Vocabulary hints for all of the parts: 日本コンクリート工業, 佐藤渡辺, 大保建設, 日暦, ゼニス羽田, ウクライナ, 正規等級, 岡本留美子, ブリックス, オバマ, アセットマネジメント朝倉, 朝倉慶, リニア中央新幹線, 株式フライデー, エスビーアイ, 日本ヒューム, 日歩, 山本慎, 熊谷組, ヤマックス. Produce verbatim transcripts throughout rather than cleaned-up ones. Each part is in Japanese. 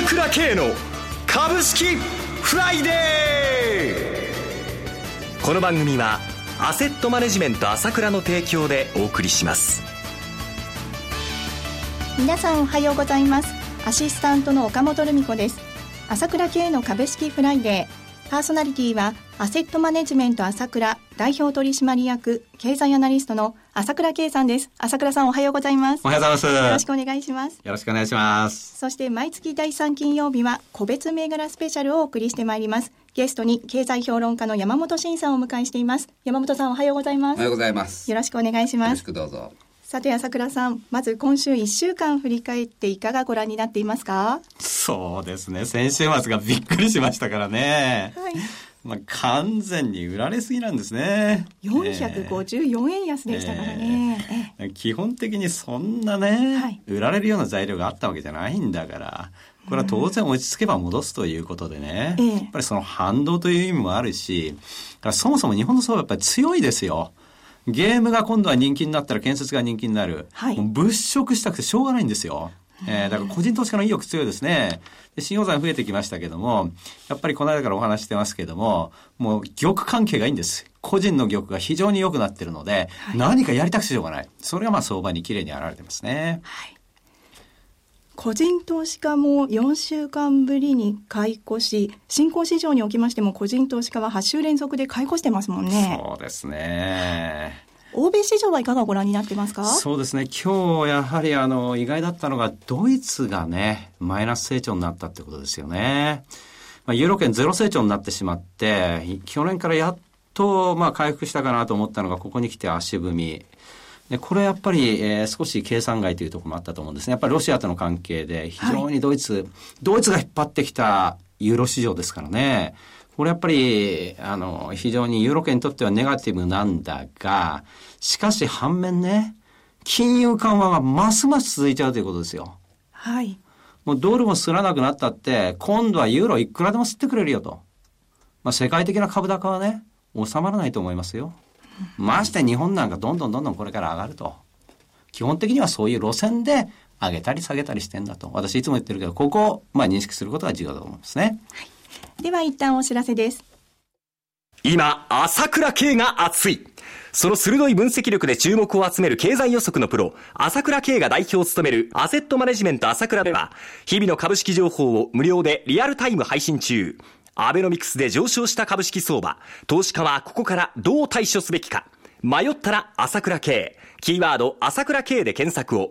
朝倉慶の株式フライデー。この番組はアセットマネジメント朝倉の提供でお送りします。皆さんおはようございます。アシスタントの岡本留美子です。朝倉慶の株式フライデー、パーソナリティはアセットマネジメント朝倉代表取締役経済アナリストの朝倉慶さんです。朝倉さんおはようございます。おはようございます。よろしくお願いします。よろしくお願いします。そして毎月だいさん金曜日は個別銘柄スペシャルをお送りしてまいります。ゲストに経済評論家の山本慎さんをお迎えしています。山本さんおはようございます。おはようございます。よろしくお願いします。よろしくどうぞ。さて朝倉さん、まず今週いっしゅうかん振り返っていかがご覧になっていますか？そうですね、先週末がびっくりしましたからね。はい、まあ、完全に売られすぎなんですね。よんひゃくごじゅうよんえん安でしたからね、えーえー、基本的にそんなね、はい、売られるような材料があったわけじゃないんだから、これは当然落ち着けば戻すということでね、うん、やっぱりその反動という意味もあるし、だからそもそも日本の相場はやっぱり強いですよ。ゲームが今度は人気になったら建設が人気になる、はい、もう物色したくてしょうがないんですよ。えー、だから個人投資家の意欲強いですね。で、新大山増えてきましたけども、やっぱりこの間からお話してますけども、もう玉関係がいいんです。個人の玉が非常に良くなってるので、はい、何かやりたくてしょうがない。それがまあ相場に綺麗に表れてますね。はい、個人投資家もよんしゅうかんぶりに買い越し、新興市場におきましても個人投資家ははっしゅう連続で買い越してますもんね。そうですね。欧米市場はいかがご覧になってますか？そうですね、今日やはりあの意外だったのがドイツがねマイナス成長になったってことですよね。まあ、ユーロ圏ゼロ成長になってしまって去年からやっとまあ回復したかなと思ったのがここに来て足踏みで、これやっぱり、えー、少し計算外というところもあったと思うんですね。やっぱりロシアとの関係で非常にドイツ、はい、ドイツが引っ張ってきたユーロ市場ですからね。これやっぱりあの非常にユーロ圏にとってはネガティブなんだが、しかし反面ね、金融緩和がますます続いちゃうということですよ。はい。もうドルもすらなくなったって、今度はユーロいくらでも吸ってくれるよと。まあ、世界的な株高はね、収まらないと思いますよ。まして日本なんかどんどんどんどんこれから上がると。基本的にはそういう路線で上げたり下げたりしてんだと。私いつも言ってるけど、ここをまあ認識することが重要だと思いますね。はい。では一旦お知らせです。今朝倉慶が熱い。その鋭い分析力で注目を集める経済予測のプロ朝倉慶が代表を務めるアセットマネジメント朝倉では、日々の株式情報を無料でリアルタイム配信中。アベノミクスで上昇した株式相場、投資家はここからどう対処すべきか。迷ったら朝倉慶、キーワード朝倉慶で検索を。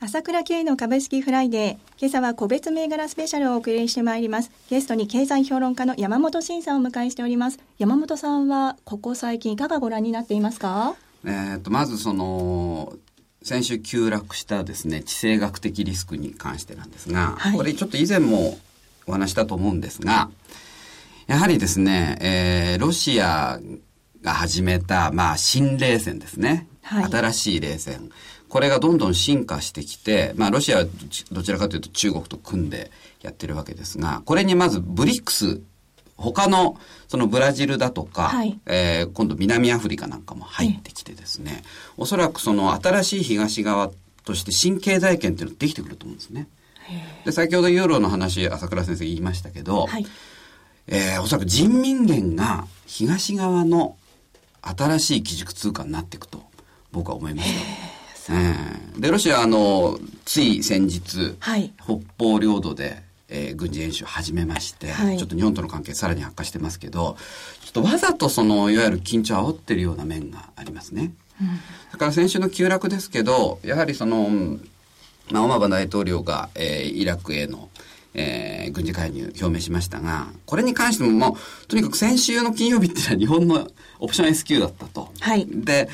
朝倉慶の株式フライデー、今朝は個別銘柄スペシャルをお送りしてまいります。ゲストに経済評論家の山本慎さんをお迎えしております。山本さんはここ最近いかがご覧になっていますか？えー、とまずその先週急落したですね、地政学的リスクに関してなんですが、はい、これちょっと以前もお話したと思うんですが、やはりですね、えー、ロシアが始めた、まあ、新冷戦ですね、はい、新しい冷戦、これがどんどん進化してきて、まあロシアはどちらかというと中国と組んでやってるわけですが、これにまずブリックス、他のそのブラジルだとか、はい、えー、今度南アフリカなんかも入ってきてですね、うん、おそらくその新しい東側として新経済圏っていうのができてくると思うんですね。で、先ほどユーロの話、朝倉先生言いましたけど、はい、えー、おそらく人民元が東側の新しい基軸通貨になっていくと僕は思いました。うん、でロシアはあのつい先日、はい、北方領土で、えー、軍事演習を始めまして、はい、ちょっと日本との関係さらに悪化してますけど、ちょっとわざとそのいわゆる緊張を煽ってるような面がありますね。うん、だから先週の急落ですけど、やはりその、まあ、オバマ大統領が、えー、イラクへの、えー、軍事介入表明しましたが、これに関しても、もうとにかく先週の金曜日っていうのは日本のオプション エスキュー だったと、はい、で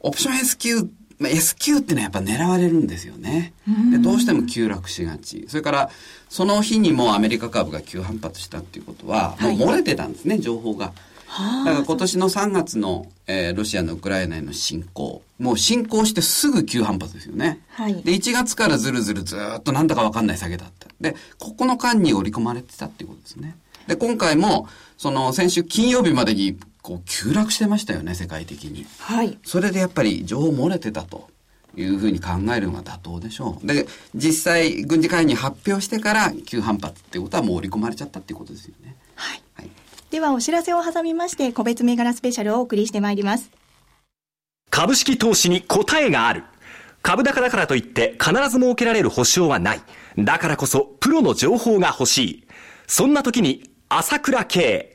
オプション エスキューまあ、エスキュー ってのはやっぱ狙われるんですよね。でどうしても急落しがち。それからその日にもアメリカ株が急反発したっていうことは、はい、もう漏れてたんですね、情報が。だから今年のさんがつの、えー、ロシアのウクライナへの侵攻、もう侵攻してすぐ急反発ですよね、はい、でいちがつからずるずるずっとなんだか分かんない下げだったで、ここの間に織り込まれてたっていうことですね。で今回もその先週金曜日までにこう急落してましたよね、世界的に、はい、それでやっぱり情報漏れてたというふうに考えるのが妥当でしょう。で実際軍事会議発表してから急反発っていうことはもう織り込まれちゃったっていうことですよね。はい、はい、ではお知らせを挟みまして個別銘柄スペシャルをお送りしてまいります。株式投資に答えがある。株高だからといって必ず設けられる保証はない。だからこそプロの情報が欲しい。そんな時に朝倉慶、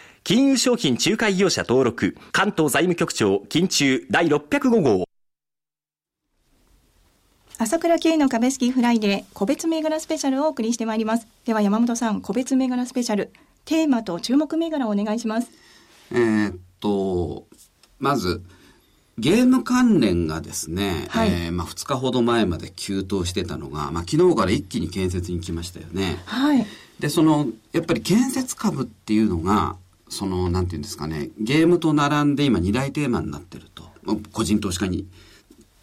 金融商品仲介業者登録関東財務局長金中第ろっぴゃくご号。朝倉慶の株式フライデー個別銘柄スペシャルをお送りしてまいります。では山本さん、個別銘柄スペシャルテーマと注目銘柄をお願いします。えー、っとまずゲーム関連がですね、はいえーまあ、ふつかほど前まで急騰してたのが、まあ、昨日から一気に建設に来ましたよね、はい、でそのやっぱり建設株っていうのがそのなんていうんですかね、ゲームと並んで今に大テーマになってると、個人投資家に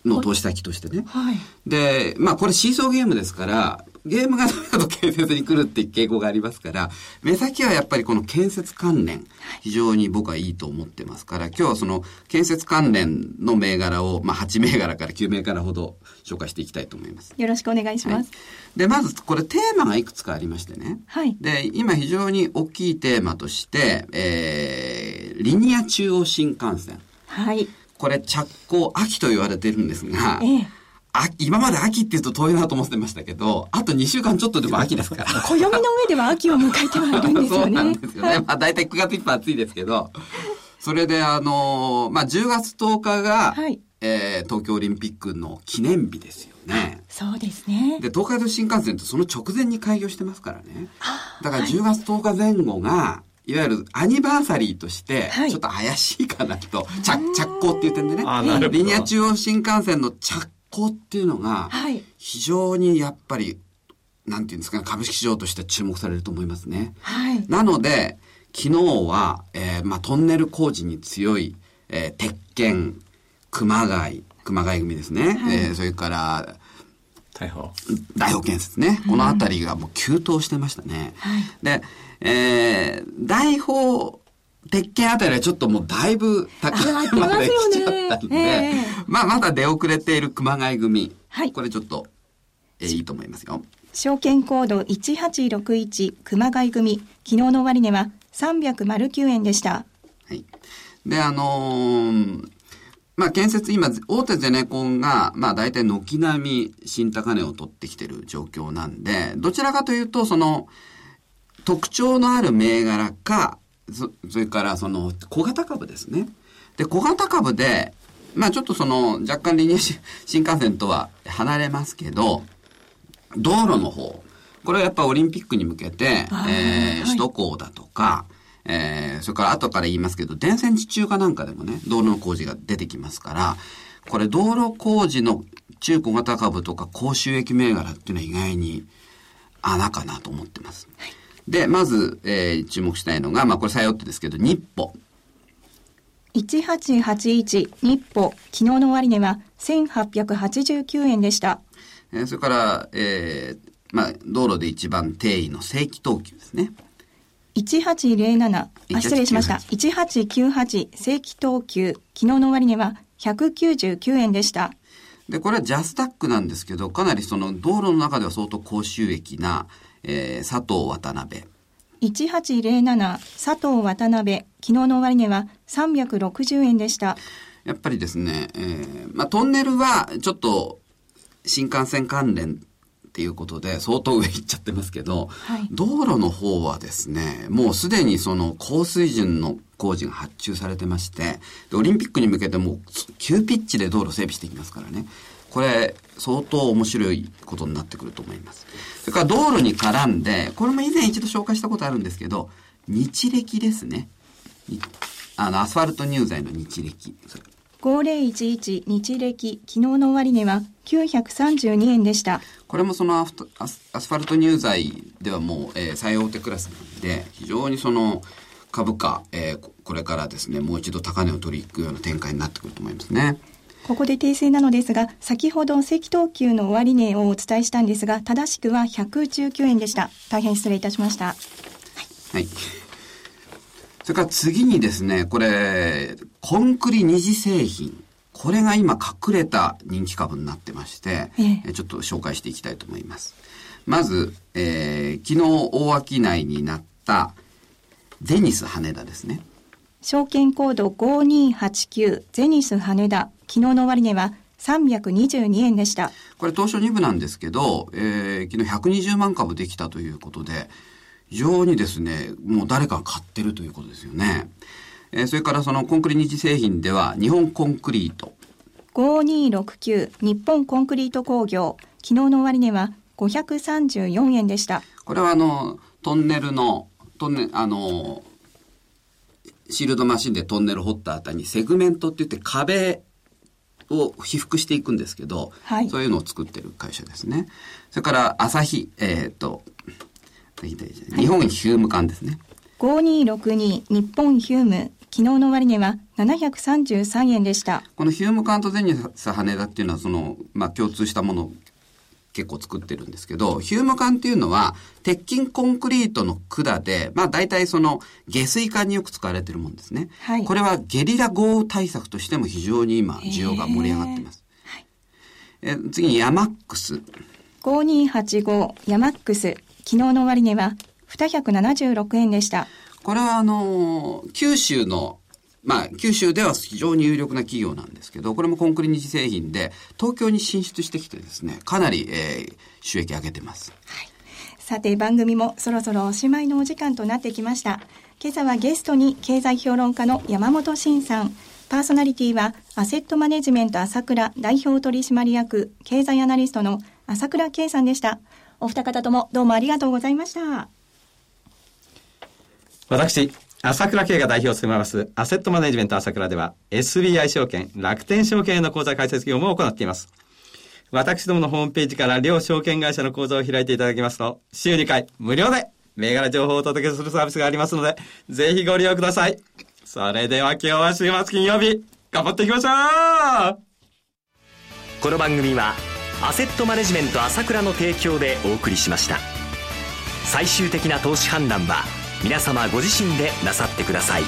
の投資先としてね、はい、でまあこれシーソーゲームですから、ゲームがどれかと建設に来るっていう傾向がありますから、目先はやっぱりこの建設関連非常に僕はいいと思ってますから、今日はその建設関連の銘柄を、まあ、はち銘柄からきゅう銘柄ほど紹介していきたいと思います。よろしくお願いします、はい、でまずこれテーマがいくつかありましてね、はい、で今非常に大きいテーマとして、えー、リニア中央新幹線、はいこれ着工秋と言われてるんですが、ええ、あ今まで秋って言うと遠いなと思ってましたけど、あとにしゅうかんちょっとでも秋ですから暦の上では秋を迎えてはいるんですよねそうなんですよね、はいまあ、大体くがついっぱい暑いですけどそれであの、まあ、じゅうがつとおかが、はいえー、東京オリンピックの記念日ですよね。そうですね。で東海道新幹線ってその直前に開業してますからね。だからじゅうがつとおかまえ後が、はいいわゆるアニバーサリーとしてちょっと怪しいかなと、はい、着, 着工っていう点でね、リニア中央新幹線の着工っていうのが非常にやっぱりなんていうんですかね、株式市場として注目されると思いますね、はい、なので昨日は、えーまあ、トンネル工事に強い、えー、鉄拳、熊谷熊谷組ですね、はいえー、それから大保建設ね、この辺りがもう急騰してましたね、はい、でえー、大砲鉄拳あたりはちょっともうだいぶ高いまで来ちゃったんで、えーまあ、まだ出遅れている熊谷組、はい、これちょっと、えー、いいと思いますよ。証券コードいちはちろくいち熊谷組、昨日の終値はさんびゃくきゅうえんでした、はい、であのーまあ、建設今大手ゼネコンがまあ大体軒並み新高値を取ってきてる状況なんで、どちらかというとその特徴のある銘柄か、それからその小型株ですね。で小型株で、まあ、ちょっとその若干リニア新幹線とは離れますけど、道路の方、これはやっぱオリンピックに向けて、えー、首都高だとか、はいえー、それから後から言いますけど電線地中化なんかでもね、道路の工事が出てきますから、これ道路工事の中小型株とか高収益銘柄っていうのは意外に穴かなと思ってます、はいで、まず、えー、注目したいのが、まあ、これ最大手ですけど、日歩。いちはちはちいち、日歩。昨日の終値はせんはっぴゃくはちじゅうきゅうえんでした。えー、それから、えー、まあ、道路で一番低位の正規等級ですね。いちはちまるなな、あ、失礼しました。いちはちきゅうはち、正規等級。昨日の終値はひゃくきゅうじゅうきゅうえんでした。で、これはジャスタックなんですけど、かなりその道路の中では相当高収益な、えー、佐藤渡辺いちはちまるなな佐藤渡辺、昨日の終値はさんびゃくろくじゅうえんでした。やっぱりですね、えーまあ、トンネルはちょっと新幹線関連っっていうことで相当上行っちゃってますけど、はい、道路の方はですね、もうすでにその高水準の工事が発注されてまして、でオリンピックに向けてもう急ピッチで道路整備していきますからね、これ相当面白いことになってくると思います。それから道路に絡んで、これも以前一度紹介したことあるんですけど、日暦ですね、あのアスファルト入材の日暦、それごせんひゃくじゅういち日暦、昨日の終値はきゅうひゃくさんじゅうにえんでした。これもそのアフト、アス、アスファルト入材ではもう、えー、最大手クラスなんで、非常にその株価、えー、これからですね、もう一度高値を取り行くような展開になってくると思いますね。ここで訂正なのですが、先ほど正規等級の終値をお伝えしたんですが、正しくはひゃくじゅうきゅうえんでした。大変失礼いたしました。はい。はい、それから次にですね、これコンクリ二次製品、これが今隠れた人気株になってまして、ええ、ちょっと紹介していきたいと思います。まず、えー、昨日大商いになったゼニス羽田ですね。証券コードごにはちきゅうゼニス羽田、昨日の終値はさんびゃくにじゅうにえんでした。これ東証にぶなんですけど、えー、昨日ひゃくにじゅうまんかぶできたということで、非常にですね、もう誰かが買ってるということですよね。えー、それからそのコンクリ二次製品では、日本コンクリートごにろくきゅう日本コンクリート工業、昨日の終値はごひゃくさんじゅうよんえんでした。これはあのトンネルのトンネあのシールドマシンでトンネル掘ったあたりにセグメントって言って壁を被覆していくんですけど、はい、そういうのを作ってる会社ですね。それから朝日、えーと日本ヒューム館ですね、ごにろくに日本ヒューム、昨日の終値はななひゃくさんじゅうさんえんでした。このヒューム館とゼニス羽田っていうのはその、まあ、共通したものを結構作ってるんですけど、ヒューム管っていうのは鉄筋コンクリートの管で、まあ大体その下水管によく使われてるもんですね、はい、これはゲリラ豪雨対策としても非常に今需要が盛り上がってます、はい、え次にヤマックスごにはちごヤマックス、昨日の終値はにひゃくななじゅうろくえんでした。これはあの九州のまあ、九州では非常に有力な企業なんですけど、これもコンクリ二次製品で東京に進出してきてですね、かなり、えー、収益上げてます、はい、さて番組もそろそろおしまいのお時間となってきました。今朝はゲストに経済評論家の山本慎さん、パーソナリティはアセットマネジメント朝倉代表取締役経済アナリストの朝倉慶さんでした。お二方ともどうもありがとうございました。私朝倉慶が代表を務めますアセットマネジメント朝倉では エスビーアイ 証券、楽天証券への口座開設業務を行っています。私どものホームページから両証券会社の口座を開いていただきますと、週にかい無料で銘柄情報をお届けするサービスがありますので、ぜひご利用ください。それでは今日は週末金曜日、頑張っていきましょう。この番組はアセットマネジメント朝倉の提供でお送りしました。最終的な投資判断は皆様ご自身でなさってください。